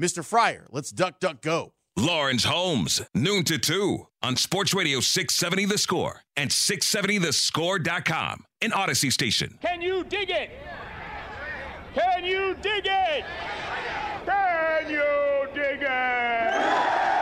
Mr. Fryer, let's duck, duck, go. Lawrence Holmes, noon to 2 on Sports Radio 670 The Score and 670thescore.com, an Odyssey station. Can you dig it? Can you dig it? Can you dig it?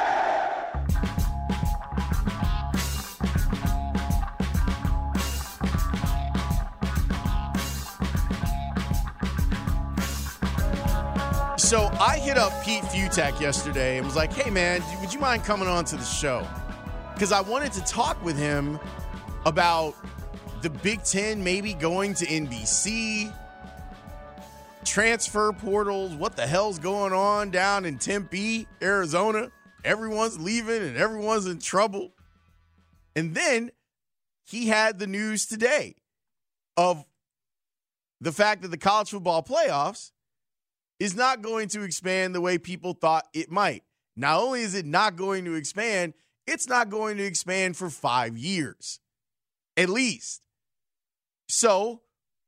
So I hit up Pete Fiutak yesterday and was like, hey, man, would you mind coming on to the show? Because I wanted to talk with him about the Big Ten maybe going to NBC, transfer portals, what the hell's going on down in Tempe, Arizona. Everyone's leaving and everyone's in trouble. And then he had the news today of the fact that the college football playoffs is not going to expand the way people thought it might. Not only is it not going to expand, it's not going to expand for 5 years, at least. So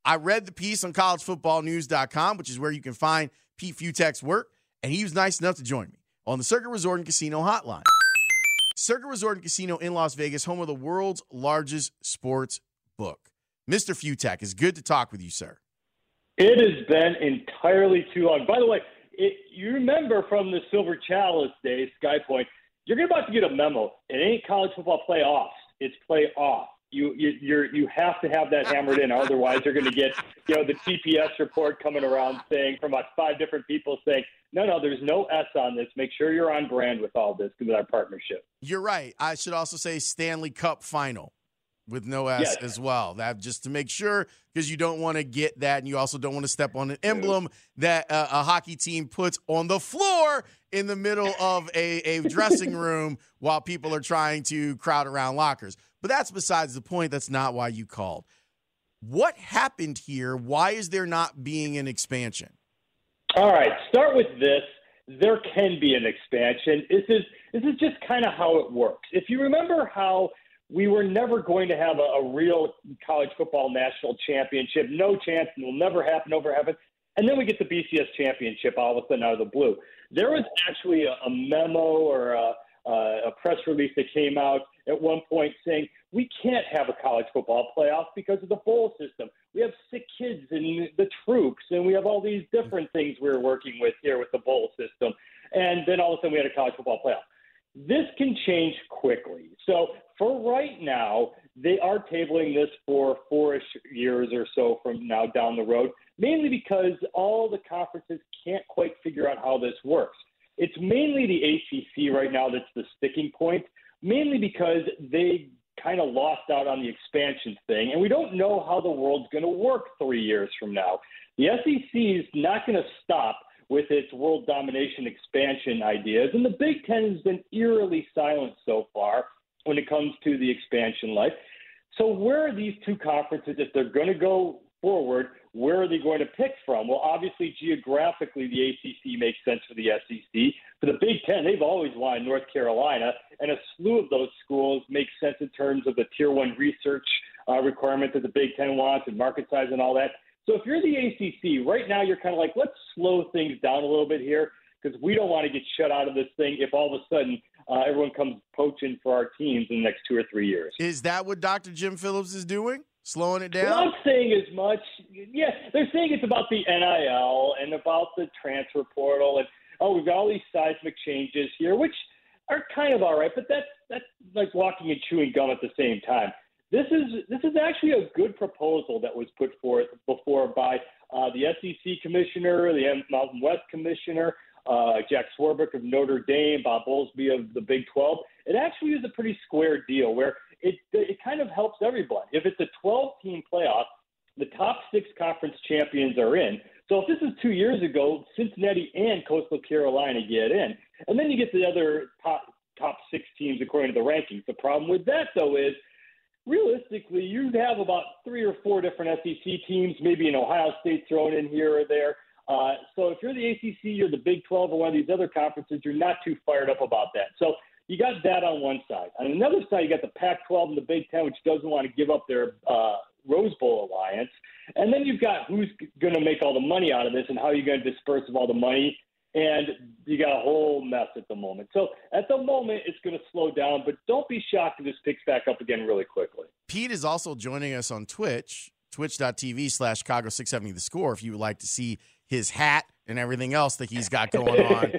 I read the piece on collegefootballnews.com, which is where you can find Pete Fiutak's work, and he was nice enough to join me on the Circa Resort and Casino hotline. Circa Resort and Casino in Las Vegas, home of the world's largest sports book. Mr. Fiutak, it's good to talk with you, sir. It has been entirely too long. By the way, you remember from the Silver Chalice days, SkyPoint, you're about to get a memo. It ain't college football playoffs. It's playoff. You have to have that hammered in, otherwise you're going to get, you know, the TPS report coming around saying from about 5 different people saying, no, there's no S on this. Make sure you're on brand with all this, with our partnership. You're right. I should also say Stanley Cup final with no S as well. That just to make sure, because you don't want to get that, and you also don't want to step on an emblem that a hockey team puts on the floor in the middle of a dressing room while people are trying to crowd around lockers. But that's besides the point. That's not why you called. What happened here? Why is there not being an expansion? All right, start with this. There can be an expansion. This is just kind of how it works. If you remember how we were never going to have a real college football national championship, no chance, and will never happen, over heaven. And then we get the BCS championship all of a sudden out of the blue. There was actually a memo or a press release that came out at one point saying we can't have a college football playoff because of the bowl system. We have sick kids and the troops, and we have all these different things we're working with here with the bowl system. And then all of a sudden we had a college football playoff. This can change quickly. So for right now, they are tabling this for 4-ish years or so from now down the road, mainly because all the conferences can't quite figure out how this works. It's mainly the ACC right now that's the sticking point, mainly because they kind of lost out on the expansion thing, and we don't know how the world's going to work 3 years from now. The SEC is not going to stop with its world domination expansion ideas. And the Big Ten has been eerily silent so far when it comes to the expansion life. So where are these two conferences, if they're going to go forward, where are they going to pick from? Well, obviously, geographically, the ACC makes sense for the SEC. For the Big Ten, they've always wanted North Carolina, and a slew of those schools make sense in terms of the Tier 1 research requirement that the Big Ten wants and market size and all that. So if you're the ACC, right now you're kind of like, let's slow things down a little bit here because we don't want to get shut out of this thing if all of a sudden everyone comes poaching for our teams in the next 2 or 3 years. Is that what Dr. Jim Phillips is doing? Slowing it down? They're not saying as much. Yeah, they're saying it's about the NIL and about the transfer portal. And oh, we've got all these seismic changes here, which are kind of all right, but that's like walking and chewing gum at the same time. This is actually a good proposal that was put forth before by the SEC commissioner, the Mountain West commissioner, Jack Swarbrick of Notre Dame, Bob Bowlesby of the Big 12. It actually is a pretty square deal where it kind of helps everyone. If it's a 12-team playoff, the top six conference champions are in. So if this is 2 years ago, Cincinnati and Coastal Carolina get in. And then you get the other top six teams according to the rankings. The problem with that, though, is realistically, you'd have about three or four different SEC teams, maybe an Ohio State thrown in here or there. So if you're the ACC or the Big 12 or one of these other conferences, you're not too fired up about that. So you got that on one side. On another side, you got the Pac-12 and the Big Ten, which doesn't want to give up their Rose Bowl alliance. And then you've got who's going to make all the money out of this and how you're going to disperse of all the money. And you got a whole mess at the moment. So at the moment, it's going to slow down, but don't be shocked if this picks back up again really quickly. Pete is also joining us on Twitch, twitch.tv/Chicago670 The Score, if you would like to see his hat and everything else that he's got going on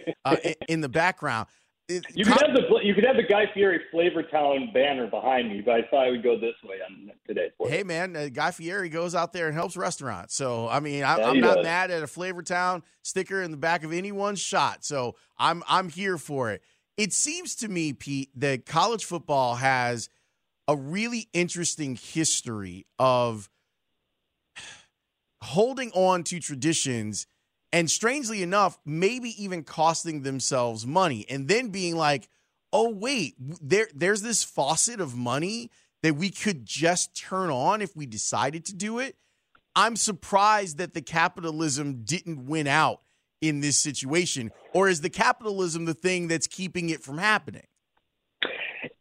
in the background. You could have the Guy Fieri Flavortown banner behind me, but I thought I would go this way on today. Hey, man, Guy Fieri goes out there and helps restaurants. So, I mean, I'm not mad at a Flavortown sticker in the back of anyone's shot. So I'm here for it. It seems to me, Pete, that college football has a really interesting history of holding on to traditions and strangely enough, maybe even costing themselves money and then being like, oh, wait, there's this faucet of money that we could just turn on if we decided to do it. I'm surprised that the capitalism didn't win out in this situation. Or is the capitalism the thing that's keeping it from happening?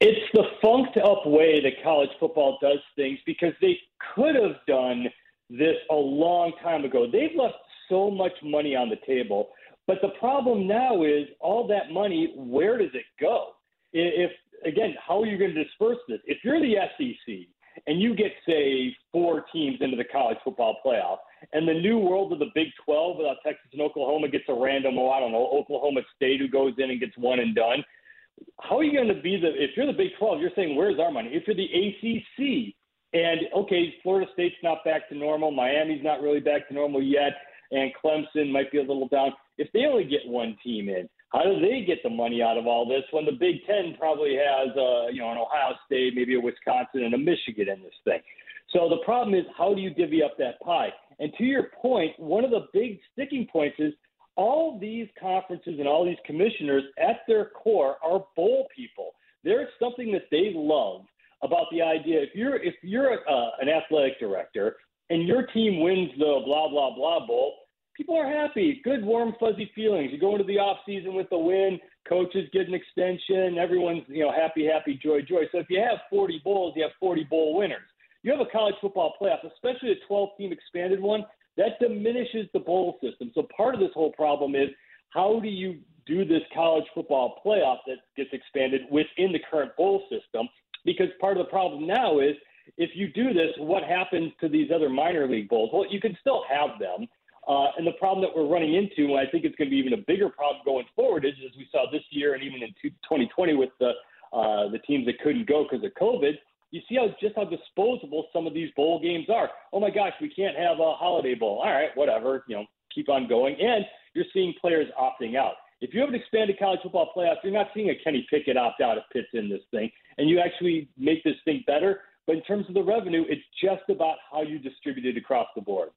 It's the funked up way that college football does things because they could have done this a long time ago. They've left so much money on the table. But the problem now is all that money, where does it go? If, again, how are you going to disperse this? If you're the SEC and you get, say, four teams into the college football playoff and the new world of the Big 12 without Texas and Oklahoma gets a random, Oklahoma State who goes in and gets one and done, how are you going to be if you're the Big 12, you're saying, where's our money? If you're the ACC and, okay, Florida State's not back to normal, Miami's not really back to normal yet, and Clemson might be a little down. If they only get one team in, how do they get the money out of all this when the Big Ten probably has, an Ohio State, maybe a Wisconsin, and a Michigan in this thing? So the problem is, how do you divvy up that pie? And to your point, one of the big sticking points is all these conferences and all these commissioners at their core are bowl people. There's something that they love about the idea. If you're an athletic director and your team wins the blah, blah, blah bowl, people are happy. Good, warm, fuzzy feelings. You go into the offseason with a win. Coaches get an extension. Everyone's, happy, happy, joy, joy. So if you have 40 bowls, you have 40 bowl winners. You have a college football playoff, especially a 12-team expanded one, that diminishes the bowl system. So part of this whole problem is how do you do this college football playoff that gets expanded within the current bowl system? Because part of the problem now is if you do this, what happens to these other minor league bowls? Well, you can still have them. And the problem that we're running into, and I think it's going to be even a bigger problem going forward, is as we saw this year and even in 2020 with the teams that couldn't go because of COVID, you see how disposable some of these bowl games are. Oh, my gosh, we can't have a holiday bowl. All right, whatever, keep on going. And you're seeing players opting out. If you have an expanded college football playoff, you're not seeing a Kenny Pickett opt out if Pitt's in this thing, and you actually make this thing better. But in terms of the revenue, it's just about how you distribute it across the board.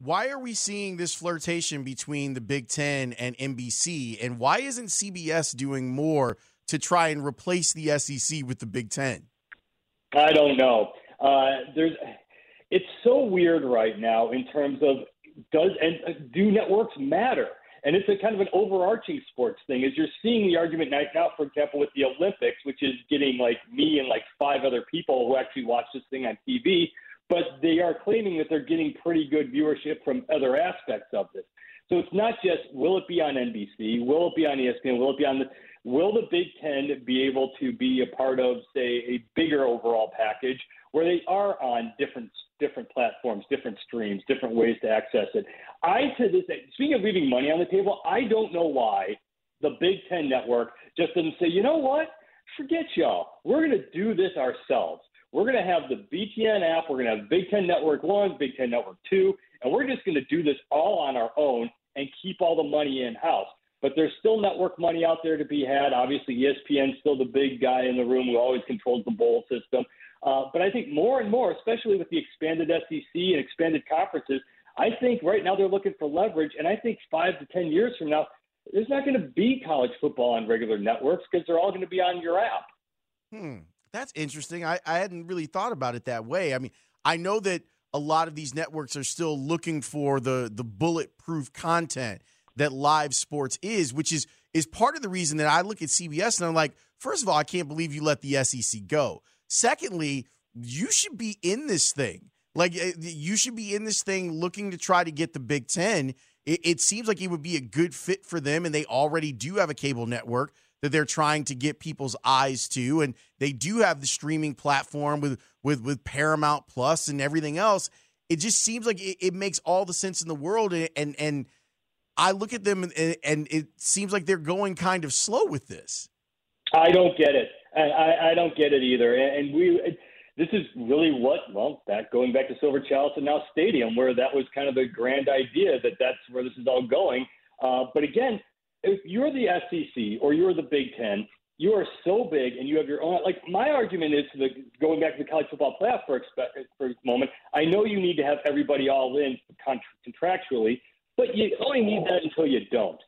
Why are we seeing this flirtation between the Big Ten and NBC? And why isn't CBS doing more to try and replace the SEC with the Big Ten? I don't know. It's so weird right now in terms of do networks matter? And it's a kind of an overarching sports thing. As you're seeing the argument right now, for example, with the Olympics, which is getting like me and like five other people who actually watch this thing on TV, but they are claiming that they're getting pretty good viewership from other aspects of this. So it's not just, will it be on NBC? Will it be on ESPN? Will the Big Ten be able to be a part of, say, a bigger overall package where they are on different different platforms, different streams, different ways to access it. To this day, speaking of leaving money on the table, I don't know why the Big Ten Network just didn't say, you know what? Forget y'all. We're going to do this ourselves. We're going to have the BTN app. We're going to have Big Ten Network 1, Big Ten Network 2, and we're just going to do this all on our own and keep all the money in-house. But there's still network money out there to be had. Obviously, ESPN's still the big guy in the room who always controls the bowl system. But I think more and more, especially with the expanded SEC and expanded conferences, I think right now they're looking for leverage. And I think 5 to 10 years from now, there's not going to be college football on regular networks because they're all going to be on your app. That's interesting. I hadn't really thought about it that way. I mean, I know that a lot of these networks are still looking for the bulletproof content that live sports is, which is part of the reason that I look at CBS and I'm like, first of all, I can't believe you let the SEC go. Secondly, you should be in this thing. Like, you should be in this thing looking to try to get the Big Ten. It seems like it would be a good fit for them, and they already do have a cable network that they're trying to get people's eyes to, and they do have the streaming platform with Paramount Plus and everything else. It just seems like it makes all the sense in the world, and I look at them, and it seems like they're going kind of slow with this. I don't get it. I don't get it either. And this is really going back to Silver Chalice and now Stadium, where that was kind of the grand idea that's where this is all going. But again, if you're the SEC or you're the Big Ten, you are so big and you have your own – like, my argument is, going back to the college football playoff for a moment, I know you need to have everybody all in contractually, but you only need that until you don't.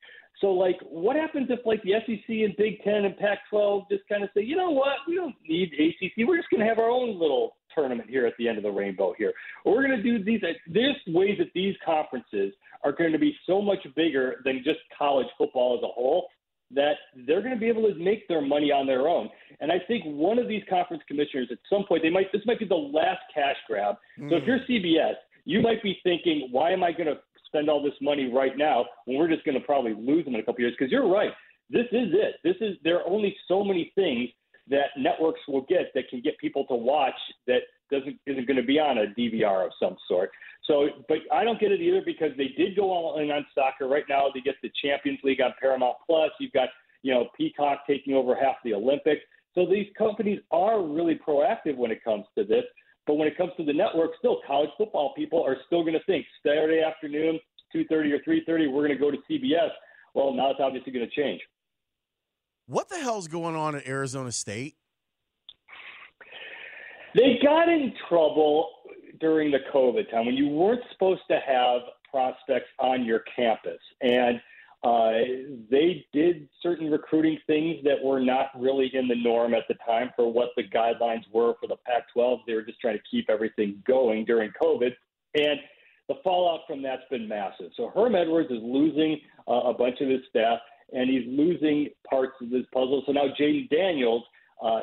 So, like, what happens if, like, the SEC and Big Ten and Pac-12 just kind of say, you know what, we don't need ACC. We're just going to have our own little tournament here at the end of the rainbow here. Or we're going to do these – there's ways that these conferences are going to be so much bigger than just college football as a whole that they're going to be able to make their money on their own. And I think one of these conference commissioners at some point, this might be the last cash grab. So if you're CBS, you might be thinking, why am I going to – spend all this money right now when we're just going to probably lose them in a couple of years? Because you're right. This is it. There are only so many things that networks will get that can get people to watch that isn't going to be on a DVR of some sort. So, but I don't get it either, because they did go all in on soccer. Right now they get the Champions League on Paramount Plus. You've got, Peacock taking over half the Olympics. So these companies are really proactive when it comes to this. But when it comes to the network, still, college football people are still going to think Saturday afternoon, 2:30 or 3:30, we're going to go to CBS. Well, now it's obviously going to change. What the hell's going on at Arizona State? They got in trouble during the COVID time when you weren't supposed to have prospects on your campus. And they did certain recruiting things that were not really in the norm at the time for what the guidelines were for the Pac-12. They were just trying to keep everything going during COVID. And the fallout from that's been massive. So Herm Edwards is losing a bunch of his staff, and he's losing parts of his puzzle. So now Jaden Daniels,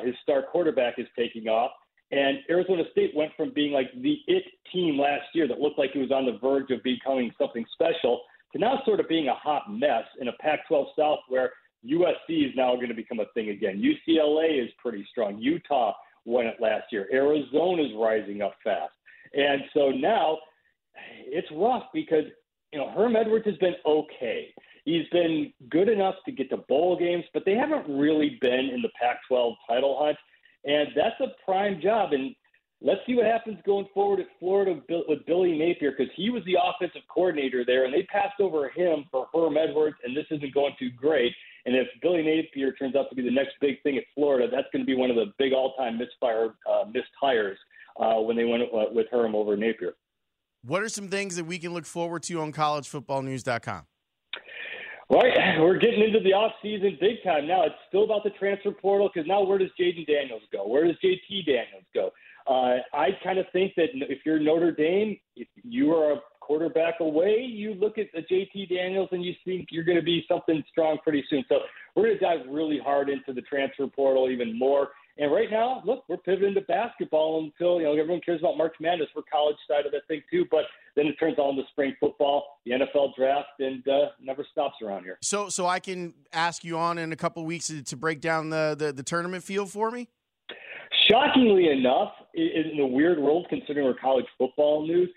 his star quarterback, is taking off. And Arizona State went from being like the it team last year that looked like it was on the verge of becoming something special to now sort of being a hot mess in a Pac-12 South where USC is now going to become a thing again. UCLA is pretty strong. Utah won it last year. Arizona is rising up fast. And so now it's rough because, Herm Edwards has been okay. He's been good enough to get to bowl games, but they haven't really been in the Pac-12 title hunt. And that's a prime job. And let's see what happens going forward at Florida with Billy Napier, because he was the offensive coordinator there, and they passed over him for Herm Edwards, and this isn't going too great. And if Billy Napier turns out to be the next big thing at Florida, that's going to be one of the big all-time missed hires when they went with Herm over Napier. What are some things that we can look forward to on collegefootballnews.com? All right, we're getting into the offseason big time now. It's still about the transfer portal, because now where does Jaden Daniels go? Where does JT Daniels go? I kind of think that if you're Notre Dame, if you are a quarterback away, you look at the JT Daniels and you think you're going to be something strong pretty soon. So we're going to dive really hard into the transfer portal even more. And right now, look, we're pivoting to basketball until, everyone cares about March Madness for college side of that thing too. But then it turns all into spring football, the NFL draft, and never stops around here. So I can ask you on in a couple of weeks to break down the tournament field for me? Shockingly enough, in the weird world, considering we're college football news,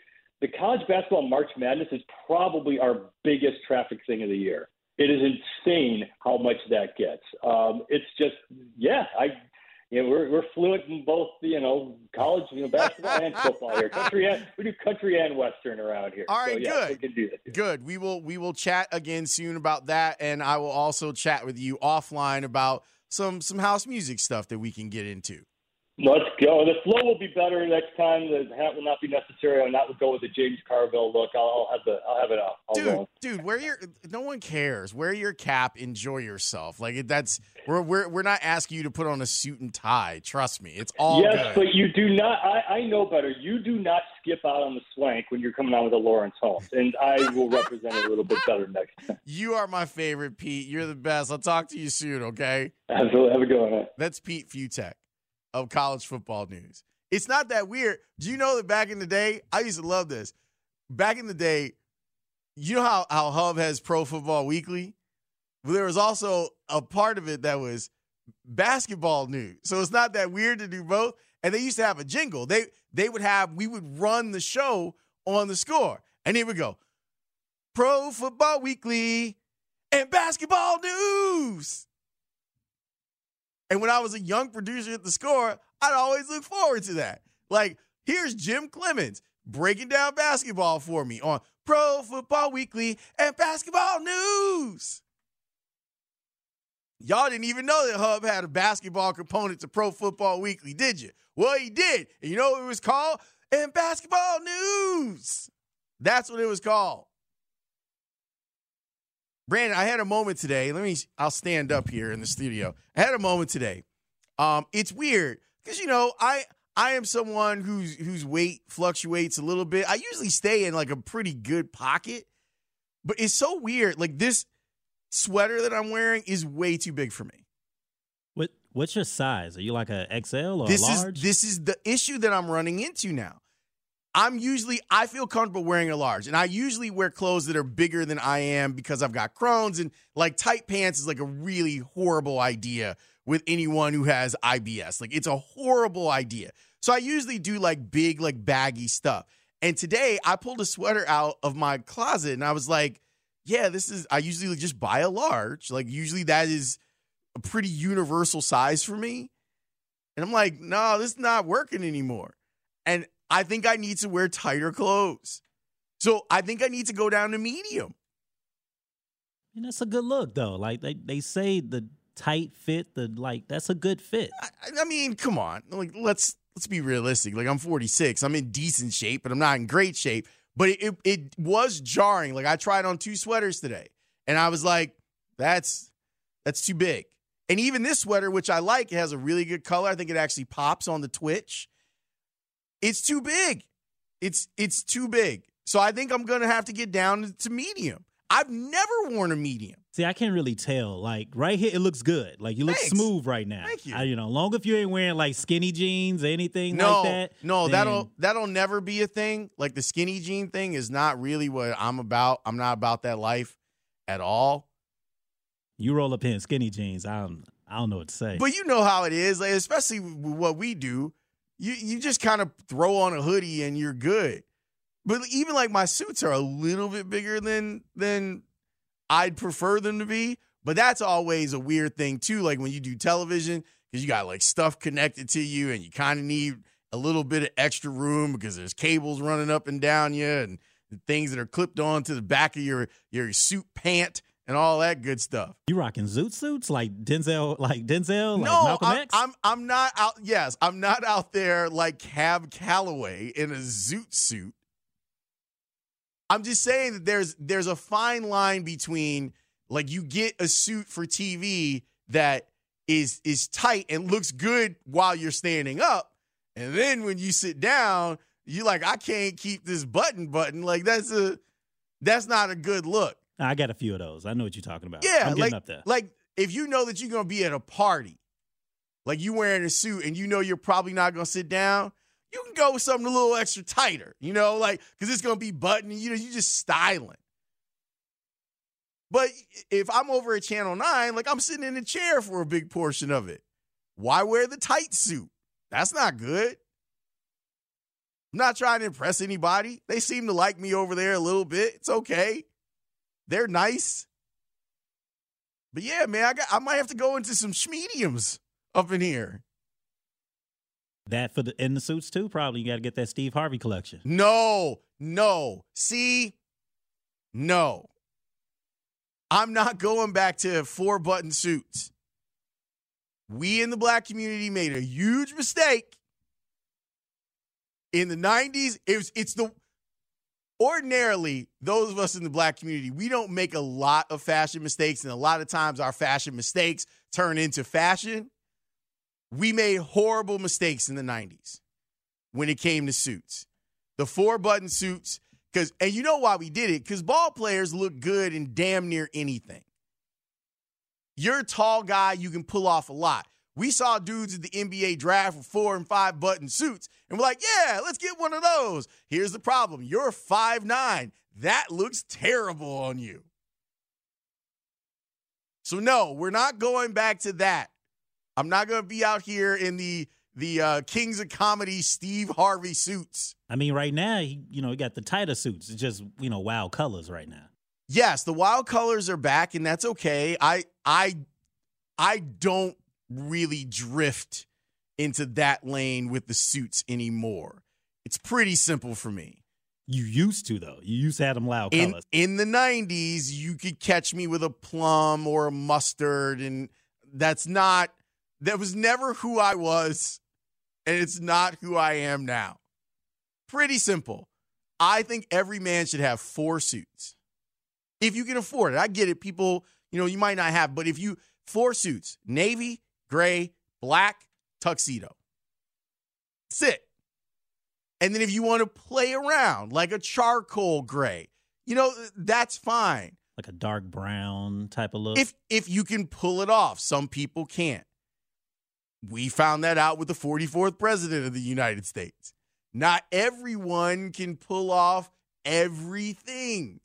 the college basketball March Madness is probably our biggest traffic thing of the year. It is insane how much that gets. It's just, we're fluent in both, college, basketball and football here. We do country and Western around here. All right, so, good. We can do that. Good. We will chat again soon about that, and I will also chat with you offline about some house music stuff that we can get into. Let's go. The flow will be better next time. The hat will not be necessary. I'll not go with the James Carville look. I'll have it out. Dude, no one cares. Wear your cap. Enjoy yourself. Like that's we're not asking you to put on a suit and tie. Trust me, it's all good. Yes, but you do not. I know better. You do not skip out on the swank when you're coming out with a Lawrence Holmes, and I will represent it a little bit better next time. You are my favorite, Pete. You're the best. I'll talk to you soon. Okay. Absolutely. Have a good one. That's Pete Fiutak of college football news. It's not that weird. Do you know that back in the day, I used to love this. Back in the day, you know how Hub has Pro Football Weekly? Well, there was also a part of it that was basketball news. So it's not that weird to do both. And they used to have a jingle. We would run the show on the score. And here we go. Pro Football Weekly and basketball news. And when I was a young producer at the score, I'd always look forward to that. Like, here's Jim Clemens breaking down basketball for me on Pro Football Weekly and basketball news. Y'all didn't even know that Hub had a basketball component to Pro Football Weekly, did you? Well, he did. And you know what it was called? And basketball news. That's what it was called. Brandon, I had a moment today. I'll stand up here in the studio. I had a moment today. It's weird because, I am someone whose weight fluctuates a little bit. I usually stay in like a pretty good pocket, but it's so weird. Like this sweater that I'm wearing is way too big for me. What's your size? Are you like a XL or large? This is the issue that I'm running into now. I feel comfortable wearing a large, and I usually wear clothes that are bigger than I am because I've got Crohn's, and like tight pants is like a really horrible idea with anyone who has IBS. Like it's a horrible idea. So I usually do like big, like baggy stuff. And today I pulled a sweater out of my closet and I was like, I usually just buy a large. Like usually that is a pretty universal size for me. And I'm like, no, this is not working anymore. And I think I need to wear tighter clothes. So I think I need to go down to medium. And that's a good look, though. Like, they say the tight fit, that's a good fit. I mean, come on. Like, let's be realistic. Like, I'm 46. I'm in decent shape, but I'm not in great shape. But it was jarring. Like, I tried on two sweaters today, and I was like, that's too big. And even this sweater, which I like, it has a really good color. I think it actually pops on the Twitch. It's too big. It's too big. So I think I'm going to have to get down to medium. I've never worn a medium. See, I can't really tell. Like right here, it looks good. Like you look smooth right now. Thank you. Long if you ain't wearing like skinny jeans or anything like that. No, that'll never be a thing. Like the skinny jean thing is not really what I'm about. I'm not about that life at all. You roll up here in skinny jeans. I don't know what to say. But you know how it is, like, especially with what we do. You just kind of throw on a hoodie and you're good. But even like my suits are a little bit bigger than I'd prefer them to be. But that's always a weird thing too. Like when you do television, because you got like stuff connected to you and you kind of need a little bit of extra room because there's cables running up and down you and things that are clipped onto the back of your suit pant. And all that good stuff. You rocking zoot suits like Denzel, like Malcolm X? No, I'm not out. Yes, I'm not out there like Cab Calloway in a zoot suit. I'm just saying that there's a fine line between like you get a suit for TV that is tight and looks good while you're standing up, and then when you sit down, you like I can't keep this button. Like that's not a good look. I got a few of those. I know what you're talking about. Yeah, I'm getting up there. Like if you know that you're going to be at a party, like you wearing a suit and you know you're probably not going to sit down, you can go with something a little extra tighter, like because it's going to be buttoned. You're just styling. But if I'm over at Channel 9, like I'm sitting in a chair for a big portion of it. Why wear the tight suit? That's not good. I'm not trying to impress anybody. They seem to like me over there a little bit. It's okay. They're nice. But yeah, man, I might have to go into some schmediums up in here. That for the in the suits too, probably. You got to get that Steve Harvey collection. No. See? No. I'm not going back to 4-button suits. We in the black community made a huge mistake. In the 90s, ordinarily, those of us in the black community, we don't make a lot of fashion mistakes, and a lot of times our fashion mistakes turn into fashion. We made horrible mistakes in the 90s when it came to suits. The 4-button suits, and you know why we did it, because ball players look good in damn near anything. You're a tall guy, you can pull off a lot. We saw dudes at the NBA draft with 4- and 5-button suits, and we're like, yeah, let's get one of those. Here's the problem. You're 5'9". That looks terrible on you. So, no, we're not going back to that. I'm not going to be out here in the Kings of Comedy Steve Harvey suits. I mean, right now, he got the tighter suits. It's just, wild colors right now. Yes, the wild colors are back, and that's okay. I don't really drift into that lane with the suits anymore. It's pretty simple for me. You used to, though. You used to have them loud colors. In the 90s, you could catch me with a plum or a mustard, and that was never who I was, and it's not who I am now. Pretty simple. I think every man should have 4 suits. If you can afford it. I get it. People, you might not have, but 4 suits: navy, gray, black, tuxedo. That's it. And then if you want to play around, like a charcoal gray, that's fine. Like a dark brown type of look. If you can pull it off. Some people can't. We found that out with the 44th president of the United States. Not everyone can pull off everything.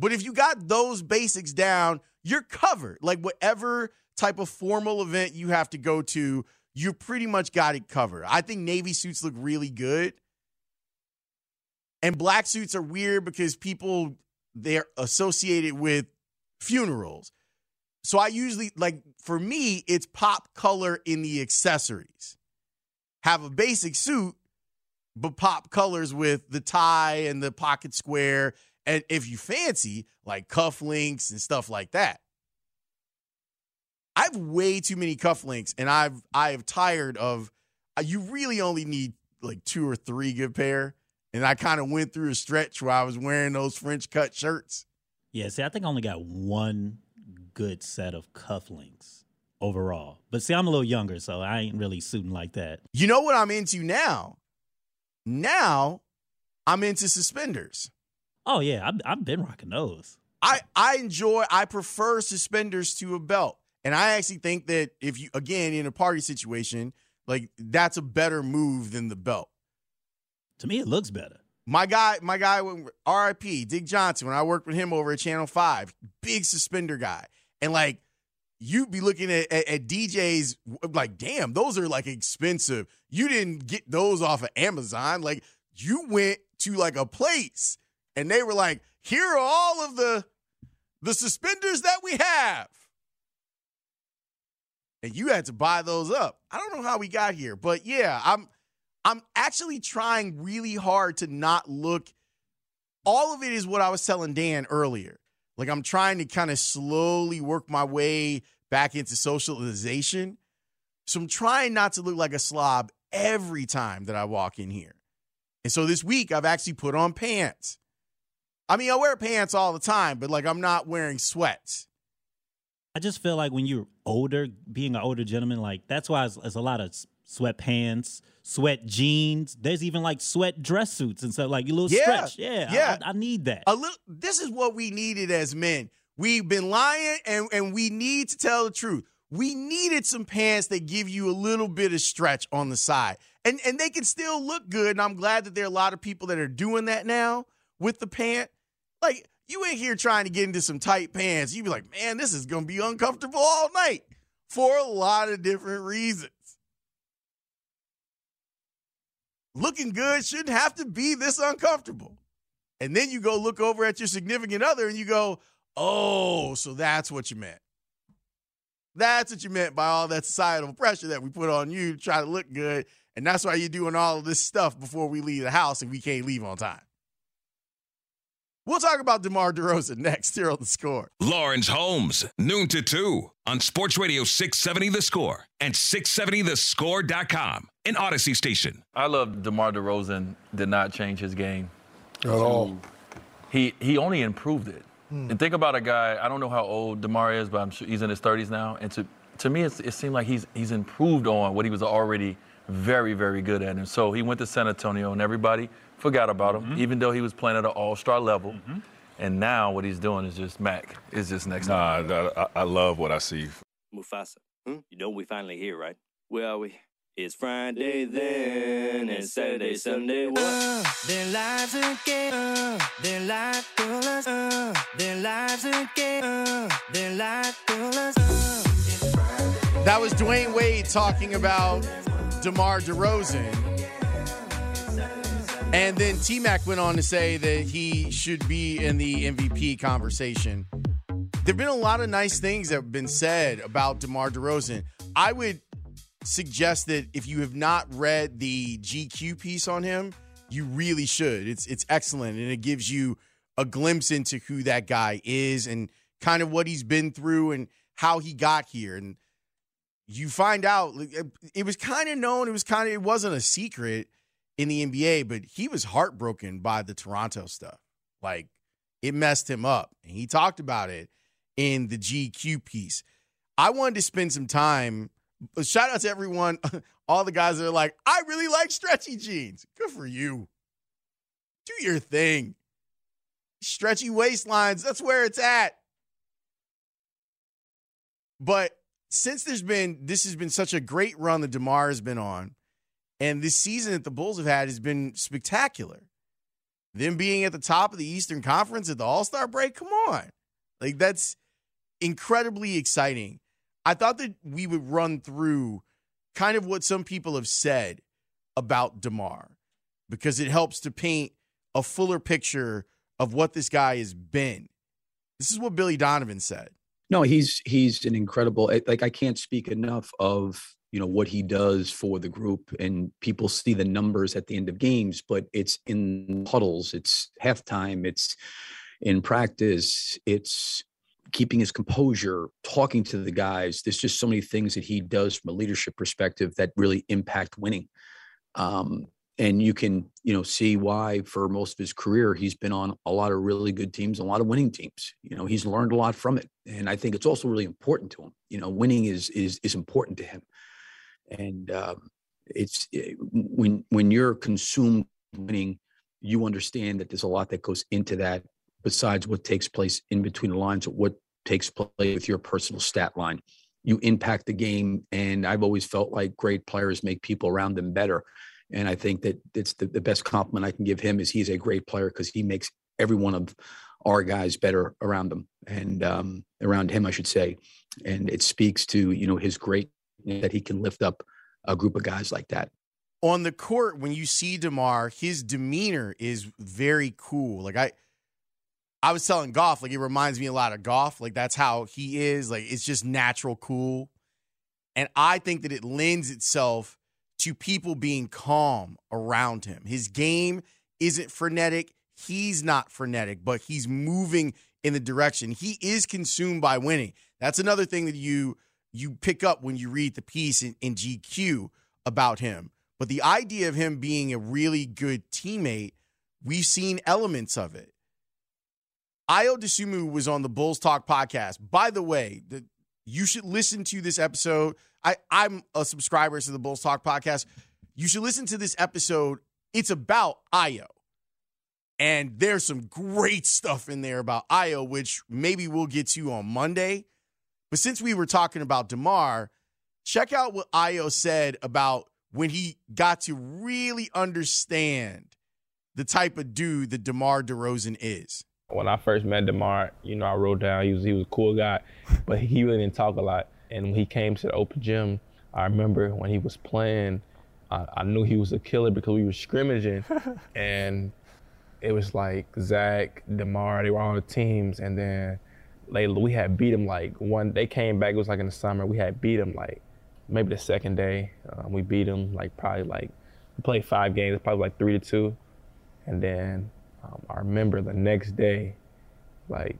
But if you got those basics down, you're covered. Like whatever type of formal event you have to go to, you pretty much got it covered. I think navy suits look really good. And black suits are weird because people, they're associated with funerals. So I usually, for me, it's pop color in the accessories. Have a basic suit, but pop colors with the tie and the pocket square. And if you fancy, like cufflinks and stuff like that. I have way too many cufflinks, and I have tired of. You really only need 2 or 3 good pair, and I kind of went through a stretch where I was wearing those French cut shirts. Yeah, see, I think I only got one good set of cufflinks overall. But see, I'm a little younger, so I ain't really suiting like that. You know what I'm into now? Now, I'm into suspenders. Oh, yeah, I've been rocking those. I prefer suspenders to a belt. And I actually think that if you, again, in a party situation, that's a better move than the belt. To me, it looks better. My guy, R.I.P., Dick Johnson, when I worked with him over at Channel 5, big suspender guy. And, you'd be looking at DJs, damn, those are, expensive. You didn't get those off of Amazon. You went to, a place. And they were like, here are all of the suspenders that we have. And you had to buy those up. I don't know how we got here. But, yeah, I'm actually trying really hard to not look. All of it is what I was telling Dan earlier. I'm trying to kind of slowly work my way back into socialization. So I'm trying not to look like a slob every time that I walk in here. And so this week I've actually put on pants. I mean, I wear pants all the time, but, I'm not wearing sweats. I just feel like when you're older, being an older gentleman, that's why there's a lot of sweatpants, sweat jeans. There's even, sweat dress suits and stuff, a little stretch. Yeah. I need that. This is what we needed as men. We've been lying, and we need to tell the truth. We needed some pants that give you a little bit of stretch on the side. And they can still look good, and I'm glad that there are a lot of people that are doing that now with the pant. You ain't here trying to get into some tight pants. You be like, man, this is going to be uncomfortable all night for a lot of different reasons. looking good shouldn't have to be this uncomfortable. And then you go look over at your significant other and you go, oh, so that's what you meant. That's what you meant by all that societal pressure that we put on you to try to look good. And that's why you're doing all of this stuff before we leave the house and we can't leave on time. We'll talk about DeMar DeRozan next here on The Score. Lawrence Holmes, noon to 2 on Sports Radio 670 The Score and 670thescore.com, an Odyssey station. I love DeMar DeRozan did not change his game. At all. He only improved it. And think about a guy, I don't know how old DeMar is, but I'm sure he's in his 30s now. And to me, it seemed like he's improved on what he was already very, very good at. And so he went to San Antonio and everybody forgot about him, even though he was playing at an all-star level. And now what he's doing is just next level. I love what I see. Mufasa, you know we finally here, right? Where are we? It's Friday then, and Saturday, Sunday, what? Their lives again, their life through us, their lives again, their life through us, It's Friday. That was Dwyane Wade talking about DeMar DeRozan. And then T-Mac went on to say that he should be in the MVP conversation. There have been a lot of nice things that have been said about DeMar DeRozan. I would suggest that if you have not read the GQ piece on him, you really should. It's excellent, and it gives you a glimpse into who that guy is and kind of what he's been through and how he got here. And you find out it was kind of known, it wasn't a secret in the NBA, but he was heartbroken by the Toronto stuff. Like, it messed him up, and he talked about it in the GQ piece. I wanted to spend some time. Shout out to everyone, all the guys that are like, I really like stretchy jeans. Good for you. Do your thing. Stretchy waistlines, that's where it's at. But since this has been such a great run that DeMar has been on, and this season that the Bulls have had has been spectacular. Them being at the top of the Eastern Conference at the All-Star break, come on. Like, that's incredibly exciting. I thought that we would run through kind of what some people have said about DeMar, because it helps to paint a fuller picture of what this guy has been. This is what Billy Donovan said. No, he's an incredible, like, I can't speak enough of, you know, what he does for the group, and people see the numbers at the end of games, but it's in huddles, it's halftime, it's in practice, it's keeping his composure, talking to the guys. There's just so many things that he does from a leadership perspective that really impact winning. And you can, see why for most of his career, he's been on a lot of really good teams, a lot of winning teams. He's learned a lot from it. And I think it's also really important to him. Winning is important to him. And when you're consumed winning, you understand that there's a lot that goes into that, besides what takes place in between the lines, or what takes place with your personal stat line. You impact the game, and I've always felt like great players make people around them better. And I think that it's the best compliment I can give him is he's a great player, because he makes every one of our guys better around them, and around him, I should say. And it speaks to, his greatness that he can lift up a group of guys like that. On the court, when you see DeMar, his demeanor is very cool. Like, I was telling Goff, it reminds me a lot of Goff. That's how he is. It's just natural cool. And I think that it lends itself to people being calm around him. His game isn't frenetic. He's not frenetic, but he's moving in the direction. He is consumed by winning. That's another thing that you pick up when you read the piece in GQ about him. But the idea of him being a really good teammate, we've seen elements of it. Ayo Dosunmu was on the Bulls Talk podcast. By the way, you should listen to this episode. I'm a subscriber to the Bulls Talk podcast. You should listen to this episode. It's about Ayo. And there's some great stuff in there about Ayo, which maybe we'll get to on Monday. But since we were talking about DeMar, check out what Ayo said about when he got to really understand the type of dude that DeMar DeRozan is. When I first met DeMar, I wrote down he was a cool guy, but he really didn't talk a lot. And when he came to the open gym, I remember when he was playing, I knew he was a killer because we were scrimmaging, and it was like Zach, DeMar, they were on the teams, and then later we had beat them like one. They came back. It was like in the summer. We had beat them like maybe the second day. We beat them like probably like we played 5 games, probably like 3-2, and then I remember the next day, like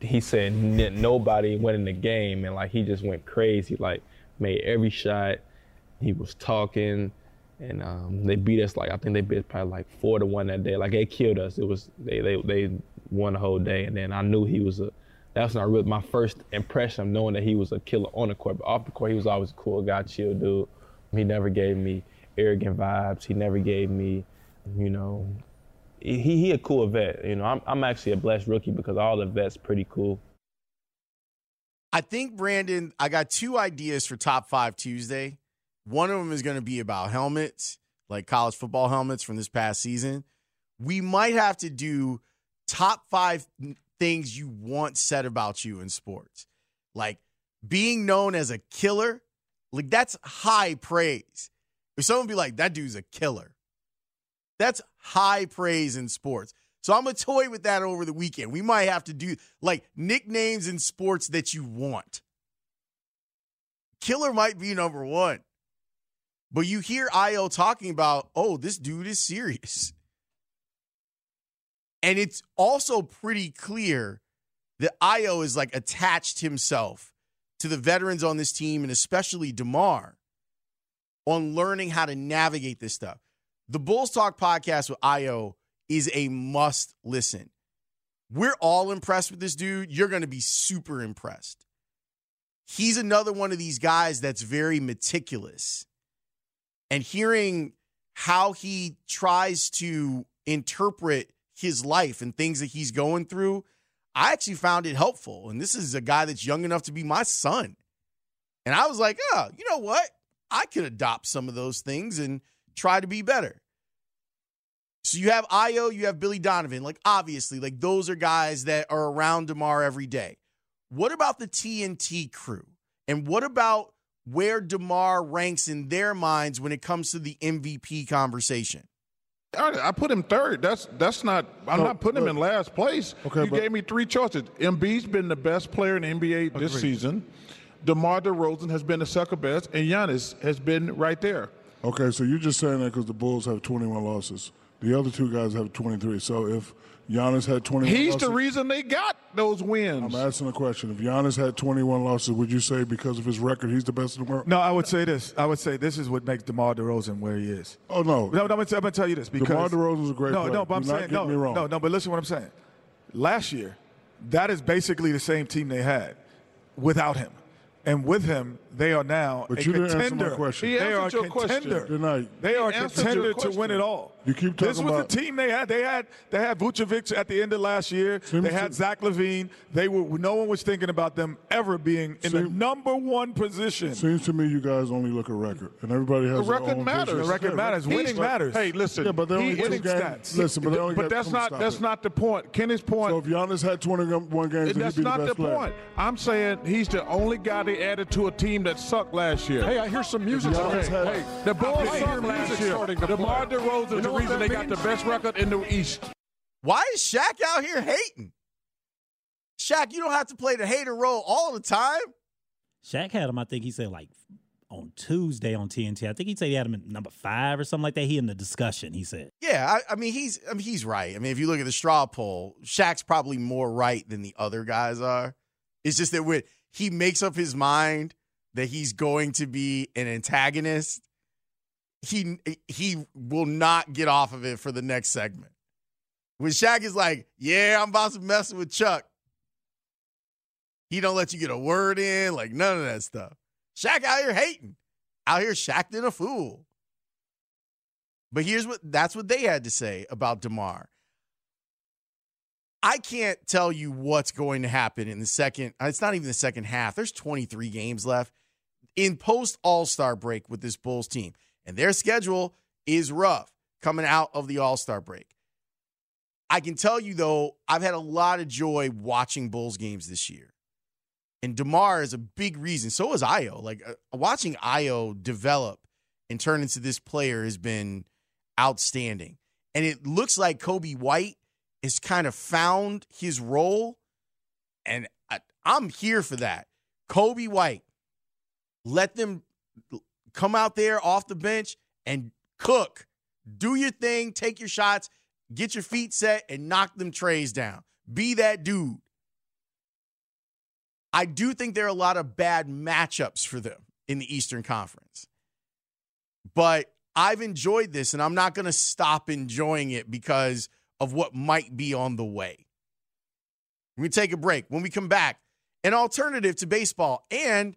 he said nobody went in the game, and like he just went crazy, like made every shot. He was talking, and they beat us like I think they beat us probably like 4-1 that day. Like they killed us. It was they won the whole day, and then I knew he was a. That's not really my first impression of knowing that he was a killer on the court. But off the court, he was always a cool guy, chill dude. He never gave me arrogant vibes. He never gave me, you know, he a cool vet. You know, I'm actually a blessed rookie because all the vets pretty cool. I think, Brandon, I got 2 ideas for Top 5 Tuesday. One of them is going to be about helmets, like college football helmets from this past season. We might have to do top 5 things you want said about you in sports. Like being known as a killer, like that's high praise. If someone be like, that dude's a killer, that's high praise in sports. So I'm going to toy with that over the weekend. We might have to do like nicknames in sports that you want. Killer might be number 1. But you hear Ayo talking about, oh, this dude is serious. And it's also pretty clear that Ayo is like attached himself to the veterans on this team and especially DeMar on learning how to navigate this stuff. The Bulls Talk podcast with Ayo is a must listen. We're all impressed with this dude. You're going to be super impressed. He's another one of these guys that's very meticulous. And hearing how he tries to interpret his life and things that he's going through, I actually found it helpful. And this is a guy that's young enough to be my son. And I was like, oh, you know what? I could adopt some of those things and try to be better. So you have Ayo, you have Billy Donovan. Like, obviously, like those are guys that are around DeMar every day. What about the TNT crew? And what about where DeMar ranks in their minds when it comes to the MVP conversation? I put him third. That's not – I'm not putting him in last place. Okay, you gave me 3 choices. Embiid's been the best player in the NBA this season. DeMar DeRozan has been the second best, and Giannis has been right there. Okay, so you're just saying that because the Bulls have 21 losses. The other 2 guys have 23. So if Giannis had 21 losses – he's the reason they got those wins. I'm asking a question. If Giannis had 21 losses, would you say because of his record he's the best in the world? No, I would say this. I would say this is what makes DeMar DeRozan where he is. Oh, no. No, I'm going to tell you this. Because DeMar DeRozan's a great player. No, but I'm saying – no, but listen to what I'm saying. Last year, that is basically the same team they had without him. And with him, they are now a contender. They are a contender. They are a contender to win it all. You keep talking about this was the team they had. They had Vucevic at the end of last year. They had Zach LaVine. They were no one was thinking about them ever being in the number 1 position. Seems to me you guys only look at record, and everybody has their own vision. The record matters. The record matters. Winning matters. Hey, listen. Yeah, but they only winning stats. Listen, but they only got. But that's not the point. Kenny's point. So if Giannis had 21 games, he'd be the best player. That's not the point. I'm saying he's the only guy they added to a team that sucked last year. Hey, I hear some music. Hey, the Bulls hear music starting. DeMar DeRozan. Reason they got the best record in the East. Why is Shaq out here hating? Shaq, you don't have to play the hater role all the time. Shaq had him, I think he said, like, on Tuesday on TNT. I think he said he had him in number 5 or something like that. He in the discussion, he said. Yeah, I mean, he's right. I mean, if you look at the straw poll, Shaq's probably more right than the other guys are. It's just that when he makes up his mind that he's going to be an antagonist, he will not get off of it for the next segment. When Shaq is like, yeah, I'm about to mess with Chuck, he don't let you get a word in, like none of that stuff. Shaq out here hating. Out here Shaq did a fool. But that's what they had to say about DeMar. I can't tell you what's going to happen in the second. It's not even the second half. There's 23 games left in post All-Star break with this Bulls team. And their schedule is rough coming out of the All-Star break. I can tell you, though, I've had a lot of joy watching Bulls games this year. And DeMar is a big reason. So is Ayo. Like, watching Ayo develop and turn into this player has been outstanding. And it looks like Kobe White has kind of found his role, and I'm here for that. Kobe White, let them come out there off the bench and cook. Do your thing, take your shots, get your feet set, and knock them trays down. Be that dude. I do think there are a lot of bad matchups for them in the Eastern Conference. But I've enjoyed this, and I'm not going to stop enjoying it because of what might be on the way. We're going to take a break. When we come back, an alternative to baseball and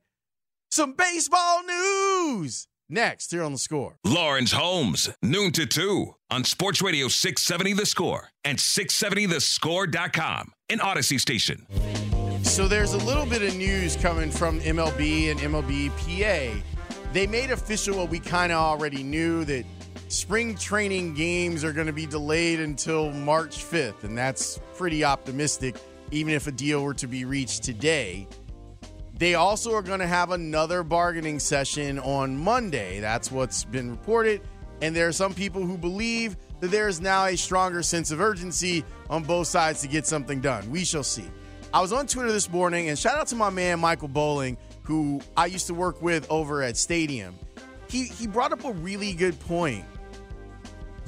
some baseball news. Next, here on The Score. Lawrence Holmes, noon to 2 on Sports Radio 670 The Score and 670thescore.com, an Odyssey station. So there's a little bit of news coming from MLB and MLBPA. They made official what we kind of already knew, that spring training games are going to be delayed until March 5th, and that's pretty optimistic, even if a deal were to be reached today. They also are going to have another bargaining session on Monday. That's what's been reported. And there are some people who believe that there is now a stronger sense of urgency on both sides to get something done. We shall see. I was on Twitter this morning, and shout out to my man, Michael Bowling, who I used to work with over at Stadium. He brought up a really good point.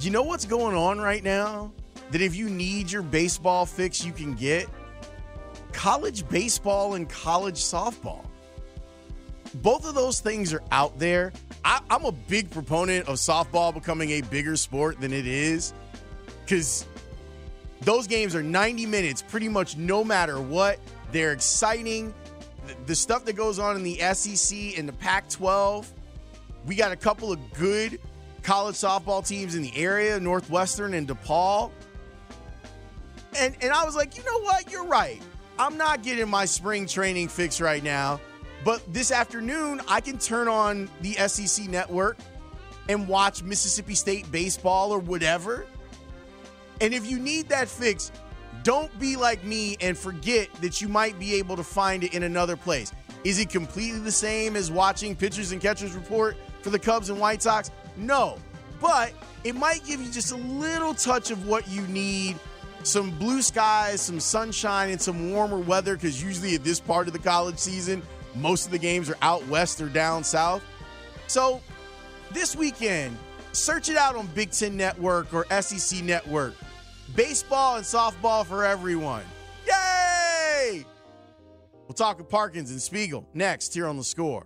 You know what's going on right now? That if you need your baseball fix, you can get college baseball and college softball. Both of those things are out there. I'm a big proponent of softball becoming a bigger sport than it is, because those games are 90 minutes pretty much no matter what. They're exciting. The stuff that goes on in the SEC and the Pac-12, we got a couple of good college softball teams in the area, Northwestern and DePaul. And I was like, you know what? You're right. I'm not getting my spring training fix right now, but this afternoon I can turn on the SEC network and watch Mississippi State baseball or whatever. And if you need that fix, don't be like me and forget that you might be able to find it in another place. Is it completely the same as watching pitchers and catchers report for the Cubs and White Sox? No, but it might give you just a little touch of what you need. Some blue skies, some sunshine, and some warmer weather, because usually at this part of the college season, most of the games are out west or down south. So this weekend, search it out on Big Ten Network or SEC Network. Baseball and softball for everyone. Yay! We'll talk with Parkins and Spiegel next here on The Score.